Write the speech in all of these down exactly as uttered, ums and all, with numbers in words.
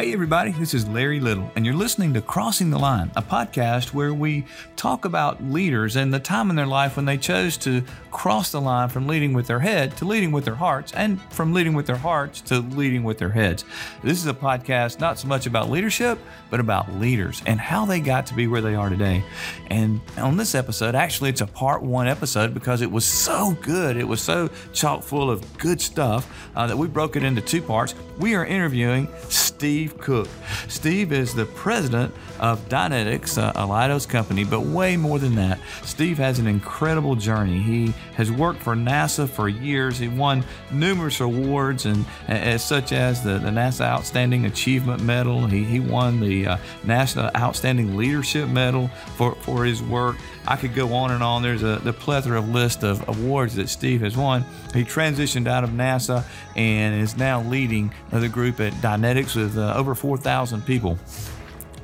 Hey everybody, this is Larry Little, and you're listening to Crossing the Line, a podcast where we talk about leaders and the time in their life when they chose to cross the line from leading with their head to leading with their hearts, and from leading with their hearts to leading with their heads. This is a podcast not so much about leadership, but about leaders and how they got to be where they are today. And on this episode, actually it's a part one episode because it was so good, it was so chock full of good stuff uh, that we broke it into two parts. We are interviewing Steve Cook. Steve is the president of Dynetics, uh, a Leidos company, but way more than that. Steve has an incredible journey. He has worked for NASA for years. He won numerous awards, and as such as the, the NASA Outstanding Achievement Medal. He, he won the uh, NASA Outstanding Leadership Medal for, for his work. I could go on and on. There's a the plethora of list of awards that Steve has won. He transitioned out of NASA and is now leading the group at Dynetics with uh, over four thousand people.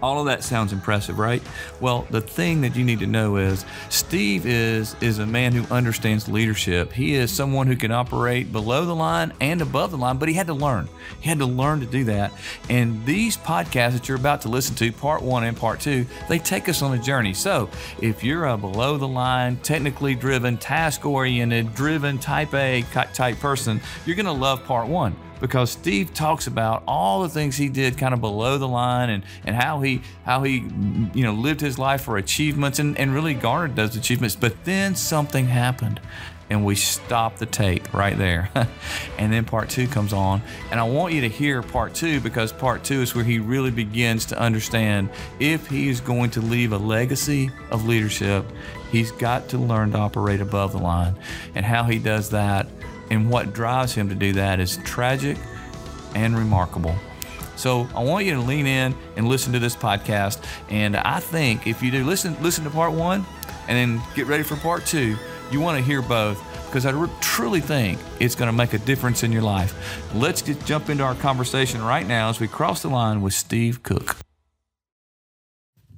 All of that sounds impressive, right? Well, the thing that you need to know is Steve is is a man who understands leadership. He is someone who can operate below the line and above the line, but he had to learn. He had to learn to do that. And these podcasts that you're about to listen to, part one and part two, they take us on a journey. So if you're a below the line, technically driven, task-oriented, driven type A type person, you're going to love part one, because Steve talks about all the things he did kind of below the line and, and how he how he you know lived his life for achievements and, and really garnered those achievements. But then something happened, and we stopped the tape right there. And then part two comes on, and I want you to hear part two, because part two is where he really begins to understand if he is going to leave a legacy of leadership, he's got to learn to operate above the line. And how he does that and what drives him to do that is tragic and remarkable. So I want you to lean in and listen to this podcast. And I think if you do, listen, listen to part one and then get ready for part two. You want to hear both, because I re- truly think it's going to make a difference in your life. Let's get, jump into our conversation right now as we cross the line with Steve Cook.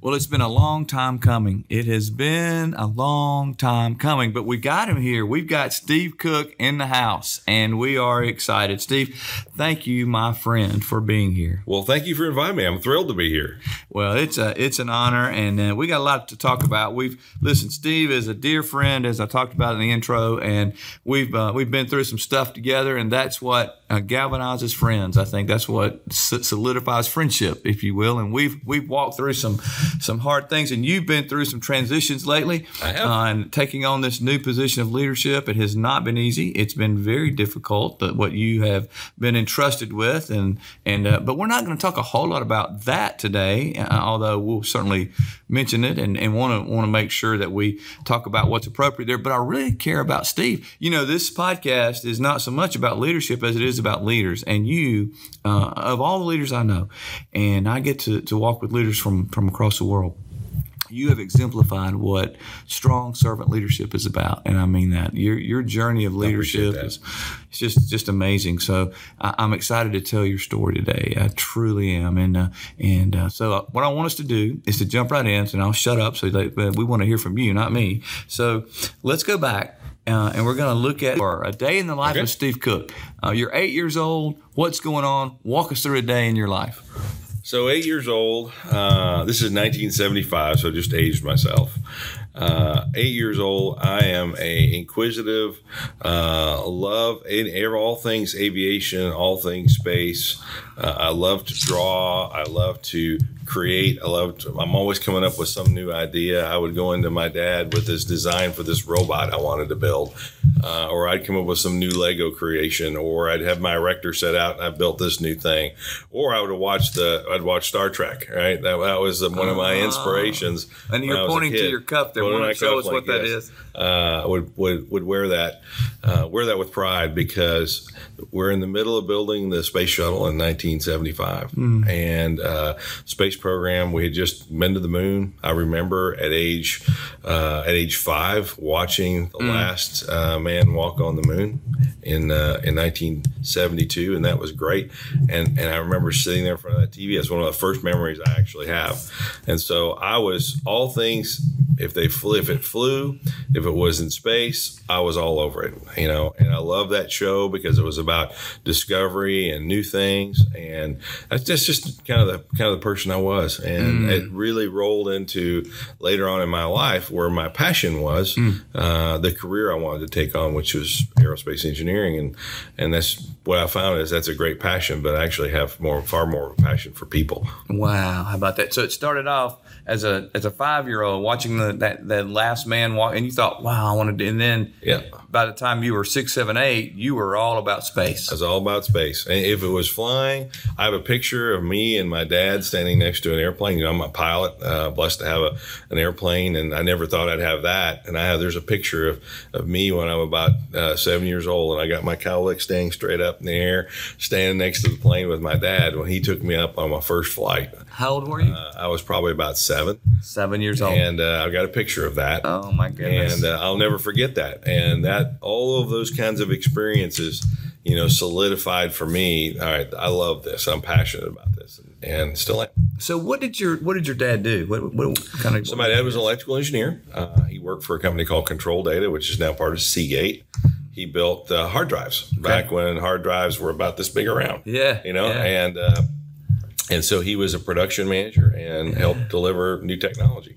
Well, it's been a long time coming. It has been a long time coming, but we got him here. We've got Steve Cook in the house, and we are excited. Steve, thank you, my friend, for being here. Well, thank you for inviting me. I'm thrilled to be here. Well, it's a, it's an honor, and uh, we got a lot to talk about. We've listen, Steve is a dear friend, as I talked about in the intro, and we've uh, we've been through some stuff together, and that's what uh, galvanizes friends. I think that's what solidifies friendship, if you will. And we've we've walked through some. Some hard things, and you've been through some transitions lately. I have. Uh, and taking on this new position of leadership, it has not been easy. It's been very difficult, but what you have been entrusted with, and and uh, but we're not going to talk a whole lot about that today. Uh, although we'll certainly mention it, and and want to want to make sure that we talk about what's appropriate there. But I really care about Steve. You know, this podcast is not so much about leadership as it is about leaders, and you, uh, of all the leaders I know, and I get to to walk with leaders from from across the world. You have exemplified what strong servant leadership is about, and I mean that. Your your journey of leadership is it's just just amazing. So I, I'm excited to tell your story today. I truly am, and uh, and uh, so what I want us to do is to jump right in, and I'll shut up. So they, we want to hear from you, not me. So let's go back, uh, and we're going to look at a day in the life okay. of Steve Cook. Uh, you're eight years old. What's going on? Walk us through a day in your life. So eight years old, uh, this is nineteen seventy-five, so I just aged myself. Uh, eight years old, I am a inquisitive, uh, love in all things aviation, all things space. Uh, I love to draw. I love to create. I love to, I'm always coming up with some new idea. I would go into my dad with this design for this robot I wanted to build, uh, or I'd come up with some new Lego creation, or I'd have my erector set out and I built this new thing, or I would watch the I'd watch Star Trek. Right, that, that was one of my inspirations. Uh, and you're pointing to your cuff there. Want to show us what that is? Uh, would would would wear that uh, wear that with pride, because we're in the middle of building the space shuttle in nineteen seventy-five, mm. and uh, space program. We had just been to the moon. I remember at age uh, at age five watching the mm. last uh, man walk on the moon in uh, in nineteen seventy-two, and that was great. And and I remember sitting there in front of that T V. That's one of the first memories I actually have. And so I was all things If they flew, if it flew, if it was in space, I was all over it, you know. And I love that show because it was about discovery and new things, and that's just, just kind of the kind of the person I was. And mm. it really rolled into later on in my life where my passion was, mm. uh, the career I wanted to take on, which was aerospace engineering, and and that's what I found is that's a great passion, but I actually have more, far more passion for people. Wow, how about that? So it started off as a as a five-year-old watching the, that, that last man walk, and you thought, wow, I wanted to, and then yeah. by the time you were six, seven, eight, you were all about space. I was all about space. And if it was flying, I have a picture of me and my dad standing next to an airplane. You know, I'm a pilot, uh, blessed to have a, an airplane, and I never thought I'd have that. And I have, there's a picture of, of me when I'm about uh, seven years old, and I got my cowlick standing straight up in the air, standing next to the plane with my dad when he took me up on my first flight. How old were you? Uh, I was probably about seven. Seven years old. And uh, I've got a picture of that. Oh, my goodness. And uh, I'll never forget that. And that, all of those kinds of experiences, you know, solidified for me, all right, I love this. I'm passionate about this, and, and still am. So what did your what did your dad do? What, what kind of? So my dad was an electrical engineer. Uh, he worked for a company called Control Data, which is now part of Seagate. He built uh, hard drives okay. back when hard drives were about this big around. Yeah, you know, yeah. and uh, and so he was a production manager and yeah. helped deliver new technology.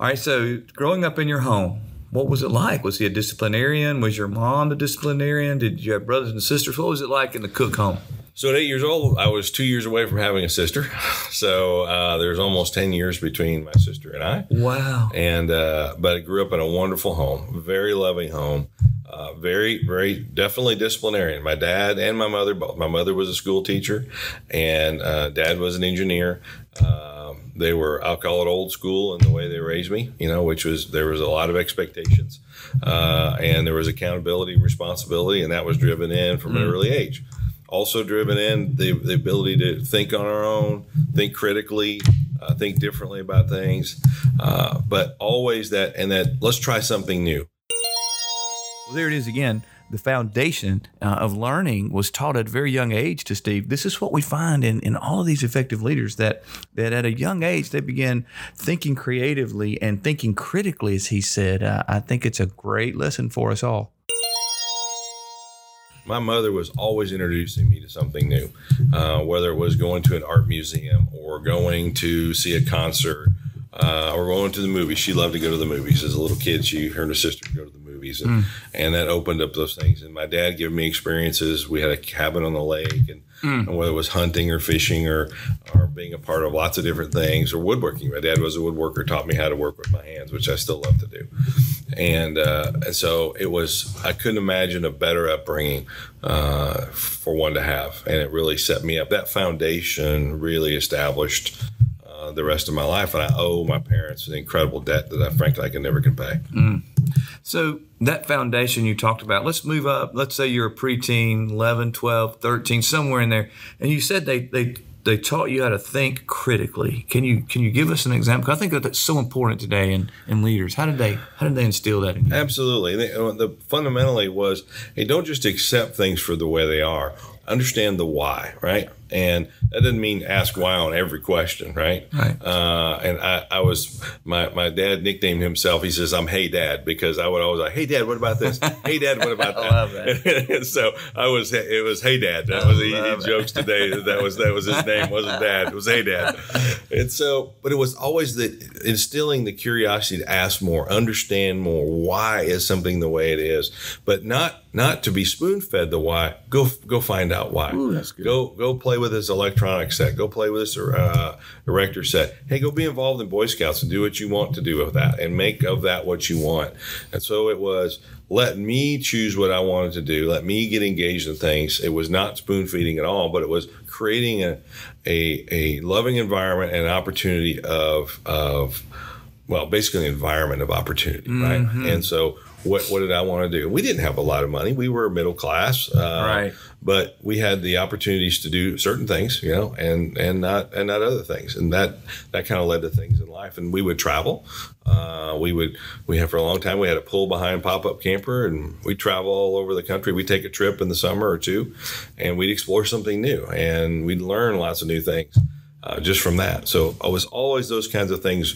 All right. So growing up in your home, what was it like? Was he a disciplinarian? Was your mom the disciplinarian? Did you have brothers and sisters? What was it like in the Cook home? So at eight years old, I was two years away from having a sister. So uh, there's almost ten years between my sister and I. Wow. And uh, but I grew up in a wonderful home, very loving home. Uh, very, very definitely disciplinarian. My dad and my mother, both. My mother was a school teacher, and uh, dad was an engineer. Um, they were, I'll call it old school in the way they raised me, you know, which was, there was a lot of expectations, uh, and there was accountability, responsibility, and that was driven in from mm. an early age. Also driven in the, the ability to think on our own, think critically, uh, think differently about things, uh, but always that, and that let's try something new. Well, there it is again. The foundation uh, of learning was taught at a very young age to Steve. This is what we find in, in all of these effective leaders, that that at a young age, they begin thinking creatively and thinking critically, as he said. Uh, I think it's a great lesson for us all. My mother was always introducing me to something new, uh, whether it was going to an art museum or going to see a concert. Uh, or going to the movies. She loved to go to the movies. As a little kid, she, her and her sister would go to the movies, and, mm. and that opened up those things. And my dad gave me experiences. We had a cabin on the lake, and, mm. and whether it was hunting or fishing or, or being a part of lots of different things, or woodworking. My dad was a woodworker, taught me how to work with my hands, which I still love to do. And, uh, and so it was, I couldn't imagine a better upbringing uh, for one to have. And it really set me up. That foundation really established the rest of my life, and I owe my parents an incredible debt that I frankly I can never can pay. Mm. So that foundation you talked about, let's move up. Let's say you're a preteen, eleven, twelve, thirteen, somewhere in there, and you said they they they taught you how to think critically. Can you can you give us an example? I think that's so important today in, in leaders. How did they how did they instill that in you? Absolutely. They, the fundamentally was, hey, don't just accept things for the way they are. Understand the why, right? And that doesn't mean ask why on every question, right? Right. Uh, and I, I was, my, my dad nicknamed himself, he says, I'm Hey Dad, because I would always like, hey Dad, what about this? Hey Dad, what about that? I love that. And so I was, it was Hey Dad. That I was, he, he jokes today that, that was, that was his name, wasn't Dad, it was Hey Dad. And so, but it was always the instilling the curiosity to ask more, understand more, why is something the way it is, but not, not to be spoon fed the why, go, go find out why. Ooh, that's good. Go, go play with this electronic set. Go play with this uh, erector set. Hey, go be involved in Boy Scouts and do what you want to do with that and make of that what you want. And so it was, let me choose what I wanted to do. Let me get engaged in things. It was not spoon feeding at all, but it was creating a a, a loving environment and opportunity of, of, well, basically an environment of opportunity, right? Mm-hmm. And so what, what did I want to do? We didn't have a lot of money. We were middle class. Uh, right. But we had the opportunities to do certain things, you know, and, and not and not other things. And that that kind of led to things in life. And we would travel. Uh, we would we had for a long time. We had a pull behind pop up camper, and we travel all over the country. We take a trip in the summer or two, and we'd explore something new, and we'd learn lots of new things. uh, just from that. So it was always those kinds of things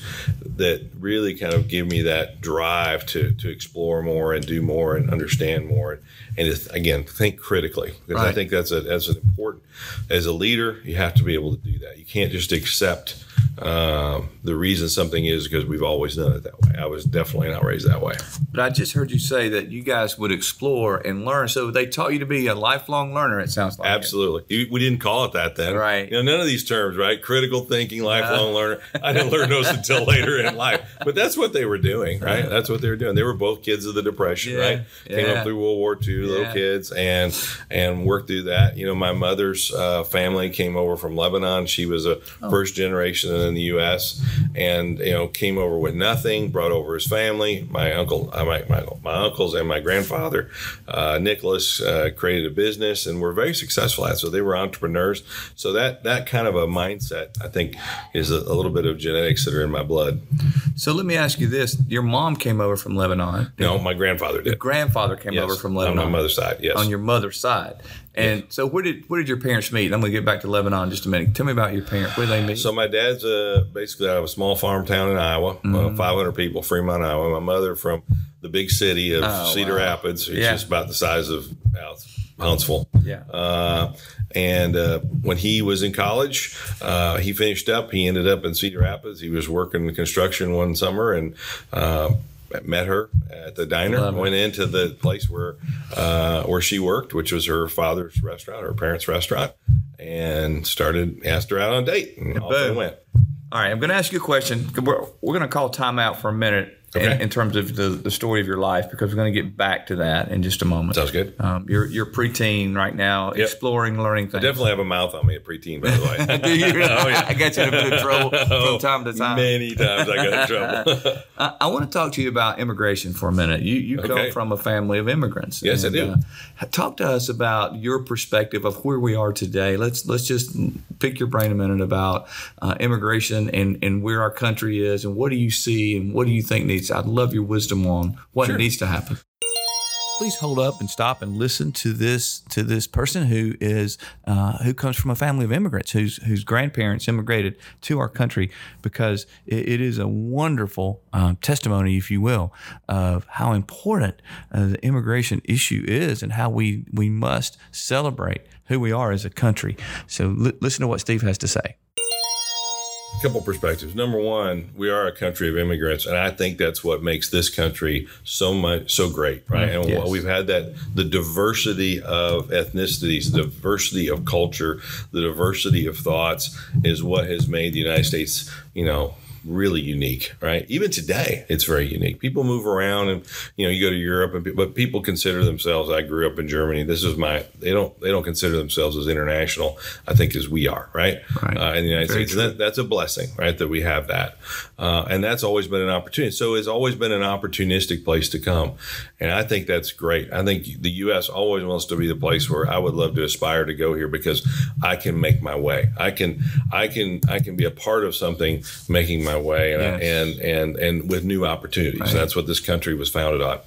that really kind of give me that drive to to explore more and do more and understand more. And just, again, think critically, because right. I think that's a, that's an important, as a leader, you have to be able to do that. You can't just accept um, the reason something is because we've always done it that way. I was definitely not raised that way. But I just heard you say that you guys would explore and learn. So they taught you to be a lifelong learner, it sounds like. Absolutely. You, we didn't call it that then. Right. You know, none of these terms, right? Critical thinking, lifelong uh, learner. I didn't learn those until later in life. But that's what they were doing, right? That's what they were doing. They were both kids of the Depression, yeah, right? Came yeah. up through World War Two, yeah. little kids, and and worked through that. You know, my mother's uh, family came over from Lebanon. She was a oh. first generation in the U S and, you know, came over with nothing, brought over his family. My uncle, uh, my, my, my uncles and my grandfather, uh, Nicholas, uh, created a business and were very successful at it. So they were entrepreneurs. So that, that kind of a mindset, I think, is a, a little bit of genetics that are in my blood. So let me ask you this. Your mom came over from Lebanon. No, my grandfather did. Your grandfather came yes. over from Lebanon. On my mother's side, yes. On your mother's side. And so where did where did your parents meet? I'm going to get back to Lebanon in just a minute. Tell me about your parents. Where did they meet? So my dad's uh, basically out of a small farm town in Iowa, mm-hmm. uh, five hundred people, Fremont, Iowa. My mother from the big city of oh, Cedar wow. Rapids, which yeah. is about the size of Huntsville. Yeah. Uh, and uh, when he was in college, uh, he finished up. He ended up in Cedar Rapids. He was working in construction one summer and uh, met her at the diner, went into the place where uh, where she worked, which was her father's restaurant, her parents' restaurant, and started, asked her out on a date, and off they went. All right, I'm going to ask you a question. We're, we're going to call time out for a minute okay. in, in terms of the, the story of your life, because we're going to get back to that in just a moment. Sounds good. Um, you're, you're preteen right now, yep. exploring, learning things. I definitely have a mouth on me at preteen, by the way. Do you really? Oh, yeah. I got you in a bit of trouble oh, from time to time. Many times I got in trouble. I, I want to talk to you about immigration for a minute. You you okay. come from a family of immigrants. Yes, and, I do. Uh, talk to us about your perspective of where we are today. Let's, let's just pick your brain a minute about uh, immigration. And, and where our country is, and what do you see, and what do you think needs? I'd love your wisdom on what sure. needs to happen. Please hold up and stop and listen to this to this person who is uh, who comes from a family of immigrants whose whose grandparents immigrated to our country, because it, it is a wonderful um, testimony, if you will, of how important uh, the immigration issue is and how we we must celebrate who we are as a country. So li- listen to what Steve has to say. Couple perspectives. Number one, we are a country of immigrants, and I think that's what makes this country so much so great, right? And yes. we've had that the diversity of ethnicities, the diversity of culture, the diversity of thoughts is what has made the United States, you know, really unique, right? Even today, it's very unique. People move around, and you know, you go to Europe, and but people consider themselves. I grew up in Germany. This is my. They don't. They don't consider themselves as international. I think as we are, right? Right. Uh, in the United States, that, that's a blessing, right? That we have that, uh, and that's always been an opportunity. So it's always been an opportunistic place to come, and I think that's great. I think the U S always wants to be the place where I would love to aspire to go here, because I can make my way. I can. I can. I can be a part of something making my way and, yes. I, and and and with new opportunities. Right. That's what this country was founded on.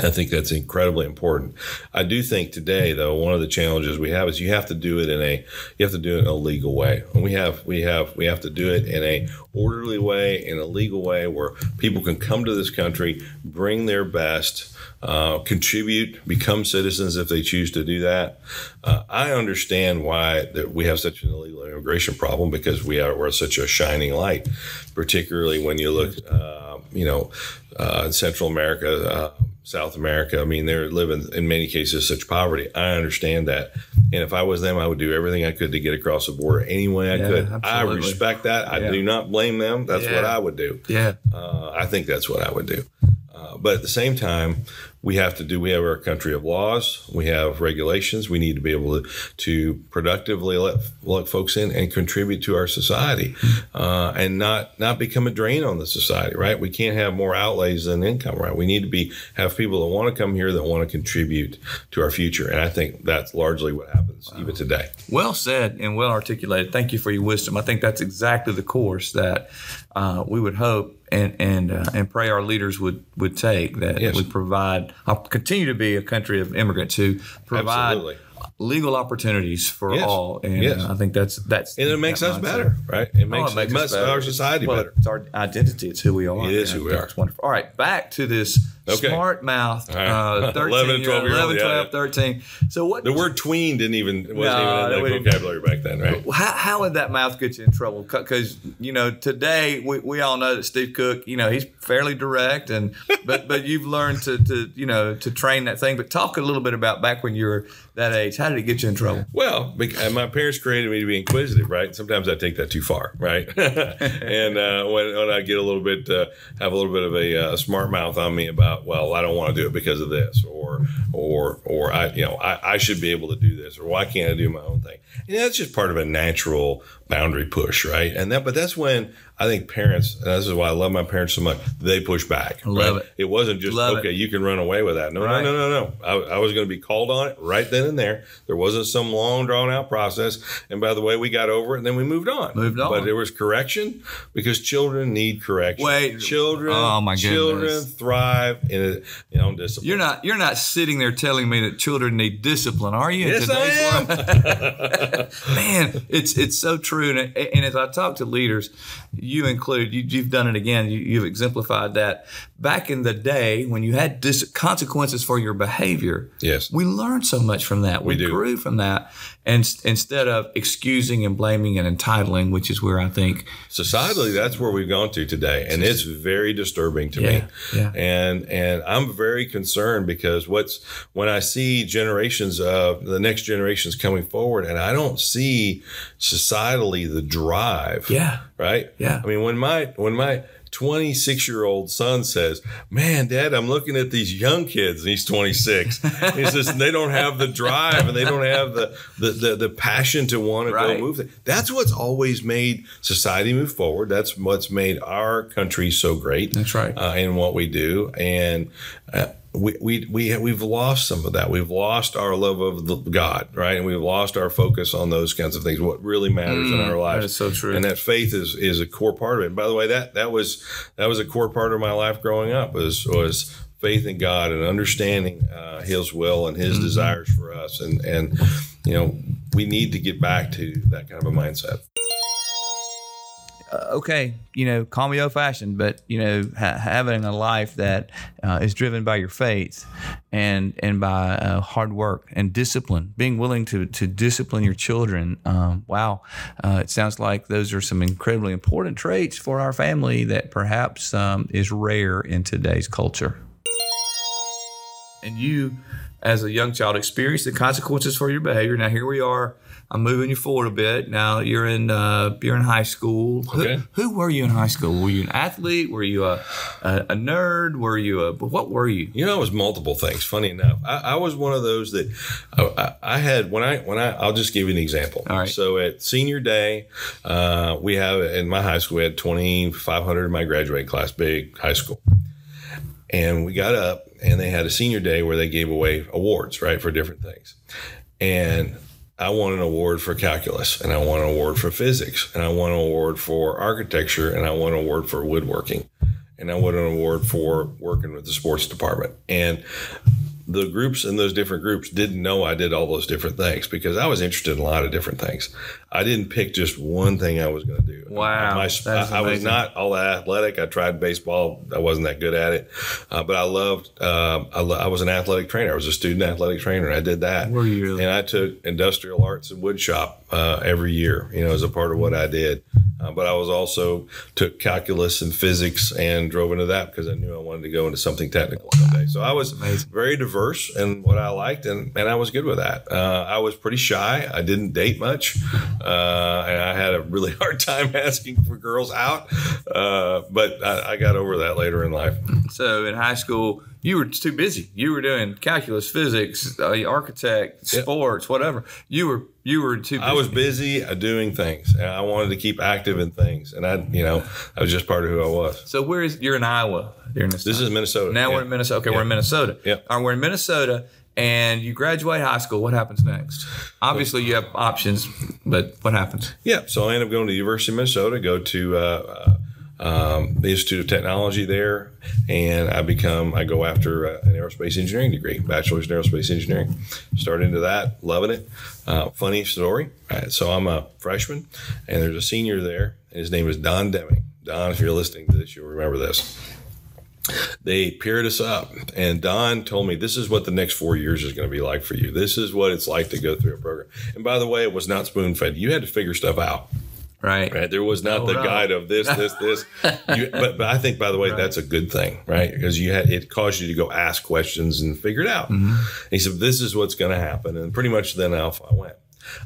I think that's incredibly important. I do think today, though, one of the challenges we have is you have to do it in a you have to do it in a legal way. And we have we have we have to do it in a orderly way, in a legal way, where people can come to this country, bring their best, uh, contribute, become citizens if they choose to do that. Uh, I understand why that we have such an illegal immigration problem, because we are we're such a shining light, particularly when you look, uh, you know, uh, in Central America. Uh, South America. I mean, they're living in many cases such poverty. I understand that. And if I was them, I would do everything I could to get across the border any way I yeah, could. Absolutely. I respect that. I yeah. do not blame them. That's yeah. what I would do. Yeah. Uh, I think that's what I would do. Uh, but at the same time, we have to do, we have our country of laws. We have regulations. We need to be able to, to productively let, let folks in and contribute to our society, uh, and not, not become a drain on the society, right? We can't have more outlays than income, right? We need to be, have people that want to come here, that want to contribute to our future. And I think that's largely what happens wow. even today. Well said and well articulated. Thank you for your wisdom. I think that's exactly the course that uh, we would hope and and uh, and pray our leaders would, would take, that yes. would provide, I'll continue to be a country of immigrants who provide Absolutely. legal opportunities for yes. all, and yes. I think that's that's and it makes us mindset. better, right? It makes, oh, it makes us better. our society well, better. It's our identity. It's who we are. It is who we are. It's wonderful. All right, back to this okay. smart mouth. Right. Uh, thirteen, eleven, twelve, eleven, twelve, thirteen. So what? The word tween didn't even wasn't no, even in the vocabulary back then, right? How, how would that mouth get you in trouble? Because you know today we, we all know that Steve Cook, you know, he's fairly direct, and but but you've learned to to you know to train that thing. But talk a little bit about back when you were that age. How did it get you in trouble? Well, my parents created me to be inquisitive, right? Sometimes I take that too far, right? and uh, when, when I get a little bit, uh, have a little bit of a uh, smart mouth on me about, well, I don't want to do it because of this, or or or I, you know, I, I should be able to do this, or why can't I do my own thing? You know, that's just part of a natural boundary push, right? And that, but that's when I think parents, and this is why I love my parents so much, they push back. Love right? it. It wasn't just, love okay, it. you can run away with that. No, right. no, no, no, no. I, I was going to be called on it right then and there. There wasn't some long, drawn-out process. And by the way, we got over it, and then we moved on. Moved on. But there was correction, because children need correction. Wait. Children, oh my goodness. Children thrive in a, you know, discipline. You're not, you're not sitting there telling me that children need discipline, are you? Yes, I am. Man, it's, it's so true. And, and as I talk to leaders, you include, you, you've done it again. You, you've exemplified that. Back in the day when you had dis- consequences for your behavior, yes, we learned so much from that. We, we grew from that, and st- instead of excusing and blaming and entitling, which is where I think societally that's where we've gone to today, and it's very disturbing to yeah, me. Yeah. And and I'm very concerned, because what's when I see generations of the next generations coming forward, and I don't see societally the drive. Yeah. Right. Yeah. I mean, when my when my twenty-six-year-old son says, man, Dad, I'm looking at these young kids, and he's twenty-six. He says, they don't have the drive, and they don't have the the the, the passion to want to right. go move things. That's what's always made society move forward. That's what's made our country so great. That's right. Uh, in what we do. And uh, we, we, we, we've lost some of that. We've lost our love of the God, right? And we've lost our focus on those kinds of things, what really matters mm, in our lives. That is so true. And that faith is, is a core part of it. And by the way, that, that was, that was a core part of my life growing up, was, was faith in God and understanding uh, his will and his mm-hmm. desires for us. And, and, you know, we need to get back to that kind of a mindset. Okay, you know, call me old-fashioned, but, you know, ha- having a life that uh, is driven by your faith and and by uh, hard work and discipline, being willing to to discipline your children. Um, wow, uh, it sounds like those are some incredibly important traits for our family that perhaps um, is rare in today's culture. And you, as a young child, experienced the consequences for your behavior. Now, here we are. I'm moving you forward a bit. Now you're in uh, you're in high school. Okay. Who, who were you in high school? Were you an athlete? Were you a a, a nerd? Were you a what were you? You know, it was multiple things. Funny enough, I, I was one of those that I, I had when I when I I'll just give you an example. All right. So at senior day, uh, we have in my high school we had twenty-five hundred in my graduating class, big high school, and we got up and they had a senior day where they gave away awards, right, for different things, and I won an award for calculus, and I won an award for physics, and I won an award for architecture, and I won an award for woodworking, and I won an award for working with the sports department. And the groups in those different groups didn't know I did all those different things, because I was interested in a lot of different things. I didn't pick just one thing I was going to do. Wow. My, I, I was not all that athletic. I tried baseball. I wasn't that good at it. Uh, but I loved, uh, I, lo- I was an athletic trainer. I was a student athletic trainer. I did that. Were you really? And I took industrial arts and wood shop uh, every year, you know, as a part of what I did. Uh, but I was also took calculus and physics and drove into that because I knew I wanted to go into something technical one day. So I was Amazing. very diverse in what I liked, and, and I was good with that. Uh, I was pretty shy. I didn't date much, uh, and I had a really hard time asking for girls out. Uh, but I, I got over that later in life. So in high school, you were too busy. You were doing calculus, physics, uh, architect, sports, yeah. whatever. You were you were too busy. I was busy doing things. I wanted to keep active in things, and I, you know, I was just part of who I was. So where is you're in Iowa? You're in this. This time. is Minnesota. Now yeah. we're in Minnesota. Okay, yeah. we're in Minnesota. Yeah. All right, we're in Minnesota, and you graduate high school. What happens next? Obviously, you have options, but what happens? Yeah. So I end up going to the University of Minnesota. Go to. Uh, uh, um, the Institute of Technology there, and I become I go after uh, an aerospace engineering degree, bachelor's in aerospace engineering. Started into that, loving it. Uh, funny story. Right, so I'm a freshman, and there's a senior there, and his name is Don Deming. Don, if you're listening to this, you'll remember this. They paired us up, and Don told me, this is what the next four years is going to be like for you. This is what it's like to go through a program. And by the way, it was not spoon-fed. You had to figure stuff out. Right. Right. There was not oh, the right. guide of this, this, this. You, but, but I think, by the way, right. that's a good thing, right? Because you had, it caused you to go ask questions and figure it out. Mm-hmm. And he said, this is what's going to happen. And pretty much then off I went.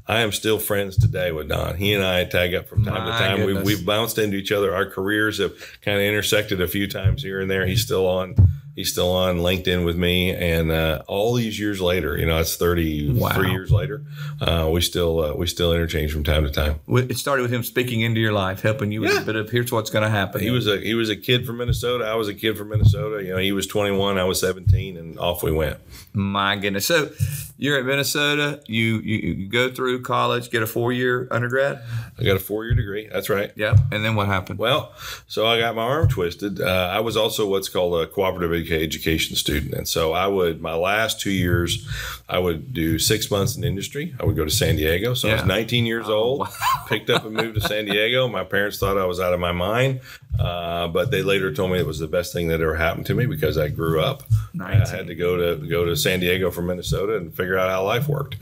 I am still friends today with Don. He and I tag up from time My to time. We've, we've bounced into each other. Our careers have kind of intersected a few times here and there. He's still on. He's still on LinkedIn with me. And uh, all these years later, you know, it's thirty-three wow. years later. Uh, we still uh, we still interchange from time to time. It started with him speaking into your life, helping you with yeah. a bit of here's what's going to happen. He was a he was a kid from Minnesota. I was a kid from Minnesota. You know, he was twenty-one. I was seventeen, and off we went. My goodness. So you're at Minnesota. You you, you go through college, get a four year undergrad. I got a four year degree. That's right. Yep. And then what happened? Well, so I got my arm twisted. Uh, I was also what's called a cooperative education student. And so I would, my last two years, I would do six months in industry. I would go to San Diego. So yeah. I was nineteen years oh, old, wow. picked up and moved to San Diego. My parents thought I was out of my mind. Uh, but they later told me it was the best thing that ever happened to me because I grew up. nineteen I had to go to go to San Diego from Minnesota and figure out how life worked.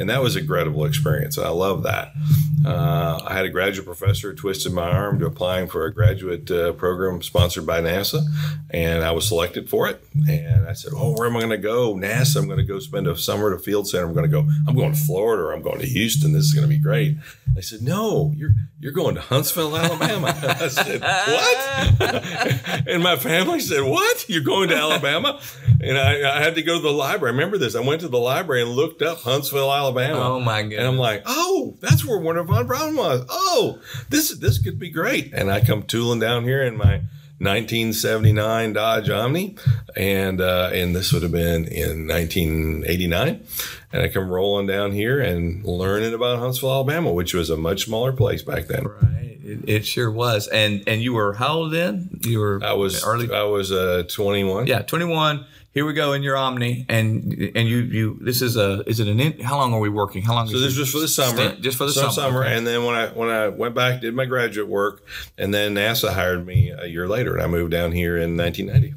And that was a incredible experience. I love that. Uh, I had a graduate professor twisted my arm to applying for a graduate uh, program sponsored by NASA, and I was selected for it. And I said, oh, where am I going to go? NASA, I'm going to go spend a summer at a field center. I'm going to go, I'm going to Florida or I'm going to Houston. This is going to be great. They said, no, you're you're going to Huntsville, Alabama. I said, what? And my family said, what? You're going to Alabama? And I, I had to go to the library. I remember this. I went to the library and looked up Huntsville, Alabama. Oh, my God. And I'm like, oh, that's where Wernher von Braun was. Oh, this this could be great. And I come tooling down here in my nineteen seventy-nine Dodge Omni, and uh, and this would have been in nineteen eighty-nine. And I come rolling down here and learning about Huntsville, Alabama, which was a much smaller place back then. Right, it, it sure was. And and you were how old then? You were I was early. I was uh, twenty-one. Yeah, twenty-one. Here we go in your Omni, and and you you this is a is it an in, how long are we working? How long? So this was for the summer, stand, just for the summer, summer. Okay. And then when I when I went back, did my graduate work, and then NASA hired me a year later, and I moved down here in nineteen ninety.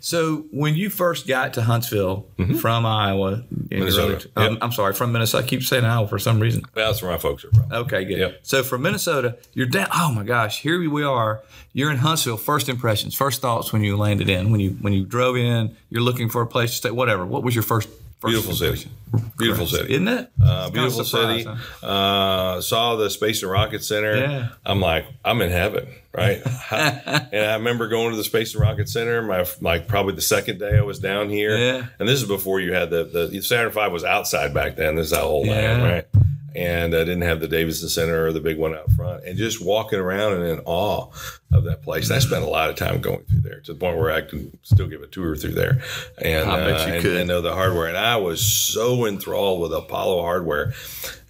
So when you first got to Huntsville mm-hmm. from Iowa, Minnesota, early, um, yep. I'm sorry, from Minnesota. I keep saying Iowa for some reason. Well, that's where my folks are from. Okay, good. Yep. So from Minnesota, you're down. Oh my gosh, here we are. You're in Huntsville. First impressions, first thoughts when you landed in, when you when you drove in, you're looking. For a place to stay, whatever. What was your first? first beautiful city, beautiful Correct. City, isn't it? Uh, beautiful surprise, city. Huh? Uh, saw the Space and Rocket Center. Yeah. I'm like, I'm in heaven, right? And I remember going to the Space and Rocket Center. My like probably the second day I was down here, yeah. and this is before you had the the Saturn V was outside back then. This is how old I am, right? And I didn't have the Davidson Center or the big one out front. And just walking around and in awe of that place. And I spent a lot of time going through there to the point where I can still give a tour through there. And I bet uh, you and, could. And know the hardware. And I was so enthralled with Apollo hardware.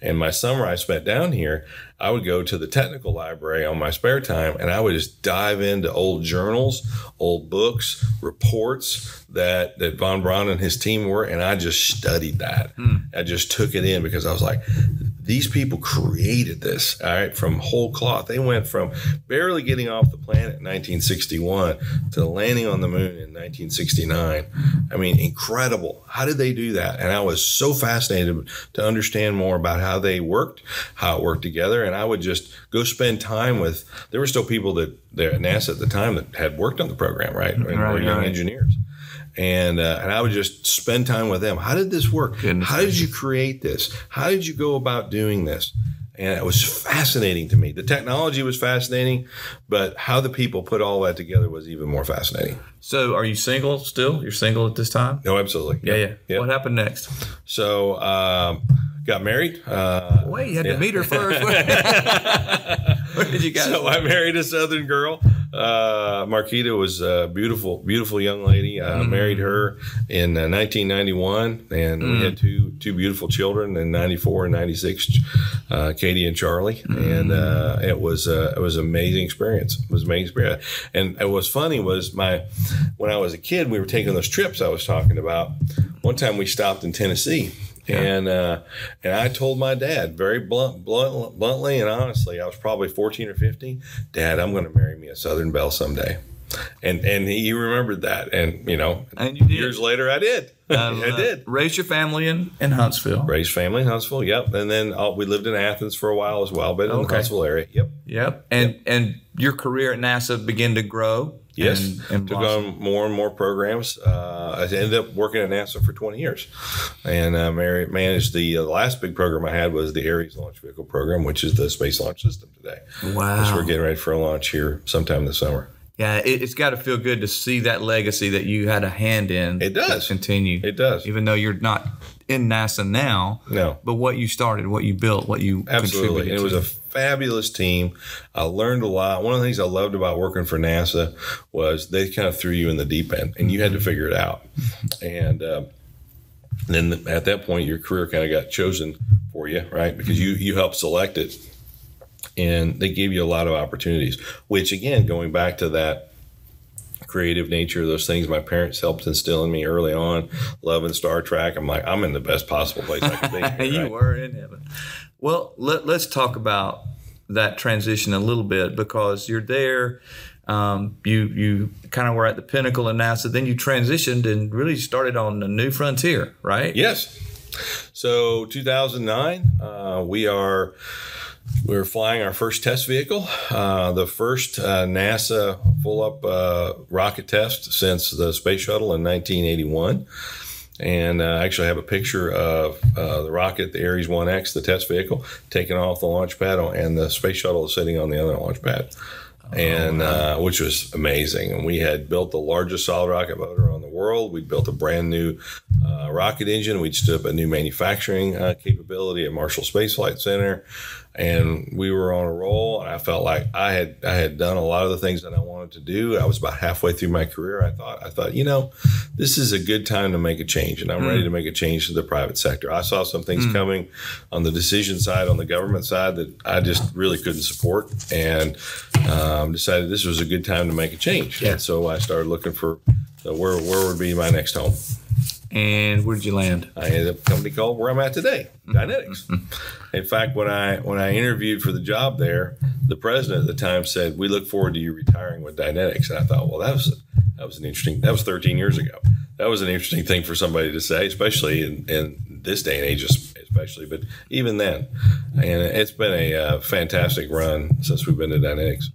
And my summer I spent down here, I would go to the technical library on my spare time, and I would just dive into old journals, old books, reports that, that von Braun and his team were, and I just studied that. Mm. I just took it in because I was like, these people created this, all right, from whole cloth. They went from barely getting off the planet in nineteen sixty-one to landing on the moon in nineteen sixty-nine. I mean, incredible. How did they do that? And I was so fascinated to understand more about how they worked, how it worked together. And I would just go spend time with, there were still people that there at NASA at the time that had worked on the program, right? And right, were young right. engineers. And uh, and I would just spend time with them. How did this work? Goodness. How did you create this? How did you go about doing this? And it was fascinating to me. The technology was fascinating, but how the people put all that together was even more fascinating. So are you single still? You're single at this time? No, absolutely. Yeah, yeah. yeah. yeah. What happened next? So um, got married. Uh, Wait, you had yeah. to meet her first. Where did you guys? So I married a Southern girl. Uh, Marquita was a beautiful, beautiful young lady. I mm-hmm. married her in uh, nineteen ninety-one, and mm-hmm. we had two two beautiful children in ninety-four and ninety-six, uh, Katie and Charlie. Mm-hmm. And uh, it was uh, it was an amazing experience. It was an amazing experience. And what was funny was my when I was a kid, we were taking those trips I was talking about. One time we stopped in Tennessee. Yeah. And uh, and I told my dad very blunt, blunt, bluntly and honestly, I was probably fourteen or fifteen, Dad, I'm going to marry me a Southern Belle someday. And and he remembered that. And, you know, and you years later, I did. Um, I did. Raise your family in, in Huntsville. Raise family in Huntsville, yep. And then uh, we lived in Athens for a while as well, but in okay. the Huntsville area, yep. Yep. And, yep. and your career at NASA began to grow. Yes, and, and took blossom. on more and more programs. Uh, I ended up working at NASA for twenty years, and I married, managed the uh, last big program I had was the Ares Launch Vehicle Program, which is the Space Launch System today. Wow. Which we're getting ready for a launch here sometime this summer. Yeah, it, it's got to feel good to see that legacy that you had a hand in. It does. Continue. It does. Even though you're not in NASA now. No. But what you started, what you built, what you absolutely. Contributed. It was a fabulous team. I learned a lot. One of the things I loved about working for NASA was they kind of threw you in the deep end, and you had to figure it out. And um, then at that point, your career kind of got chosen for you, right? Because you you helped select it, and they gave you a lot of opportunities. Which again, going back to that creative nature, those things my parents helped instill in me early on, loving Star Trek. I'm like, I'm in the best possible place I could be. Here, you right? were in heaven. Well, let, let's talk about that transition a little bit, because you're there. Um, you you kind of were at the pinnacle of NASA. Then you transitioned and really started on a new frontier, right? Yes. So two thousand nine, uh, we are we were flying our first test vehicle, uh, the first uh, NASA full-up uh, rocket test since the space shuttle in nineteen eighty-one. And uh, I actually have a picture of uh, the rocket, the Ares one X, the test vehicle, taken off the launch pad, and the space shuttle is sitting on the other launch pad, oh, and uh, which was amazing. And we had built the largest solid rocket motor on the world. We'd built a brand new uh, rocket engine. We'd stood up a new manufacturing uh, capability at Marshall Space Flight Center. And we were on a roll, and I felt like I had I had done a lot of the things that I wanted to do. I was about halfway through my career. I thought I thought you know, this is a good time to make a change, and I'm mm. ready to make a change to the private sector. I saw some things mm. coming on the decision side, on the government side, that I just really couldn't support, and um, decided this was a good time to make a change. Yeah. And so I started looking for uh, where where would be my next home. And where did you land? I ended up at a company called where I'm at today, Dynetics. In fact, when I when I interviewed for the job there, the president at the time said, "We look forward to you retiring with Dynetics." And I thought, well, that was that was an interesting. That was thirteen years ago. That was an interesting thing for somebody to say, especially in, in this day and age, especially. But even then, and it's been a uh, fantastic run since we've been to Dynetics.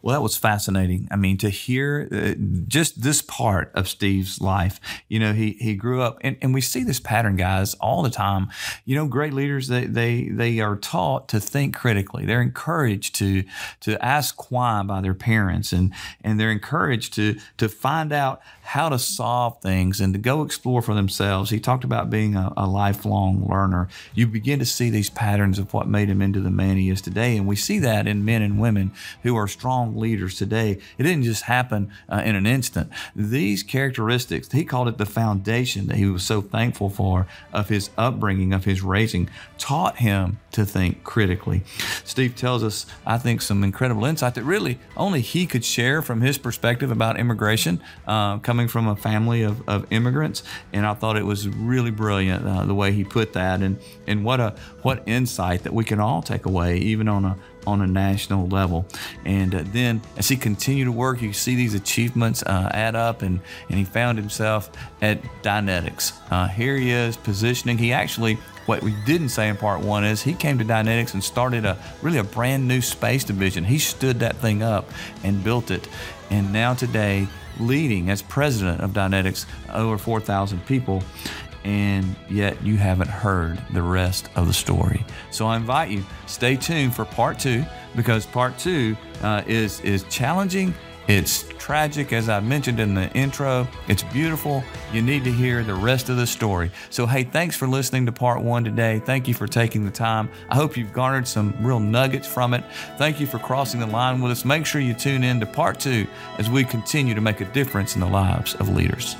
Well, that was fascinating. I mean, to hear uh, just this part of Steve's life, you know, he he grew up, and, and we see this pattern, guys, all the time. You know, great leaders, they they they are taught to think critically. They're encouraged to to ask why by their parents, and and they're encouraged to to find out how to solve things and to go explore for themselves. He talked about being a, a lifelong learner. You begin to see these patterns of what made him into the man he is today, and we see that in men and women who are strong leaders today. It didn't just happen uh, in an instant. These characteristics, he called it the foundation that he was so thankful for of his upbringing, of his raising, taught him to think critically. Steve tells us, I think, some incredible insight that really only he could share from his perspective about immigration, uh, coming from a family of, of immigrants. And I thought it was really brilliant uh, the way he put that, and and what a what insight that we can all take away, even on a on a national level. And uh, then as he continued to work, you see these achievements uh, add up, and, and he found himself at Dynetics. Uh, here he is positioning. He actually, what we didn't say in part one is he came to Dynetics and started a really a brand new space division. He stood that thing up and built it. And now today, leading as president of Dynetics, over four thousand people. And yet you haven't heard the rest of the story. So I invite you, stay tuned for part two, because part two uh, is, is challenging It's tragic, as I mentioned in the intro. It's beautiful. You need to hear the rest of the story. So, hey, thanks for listening to part one today. Thank you for taking the time. I hope you've garnered some real nuggets from it. Thank you for crossing the line with us. Make sure you tune in to part two as we continue to make a difference in the lives of leaders.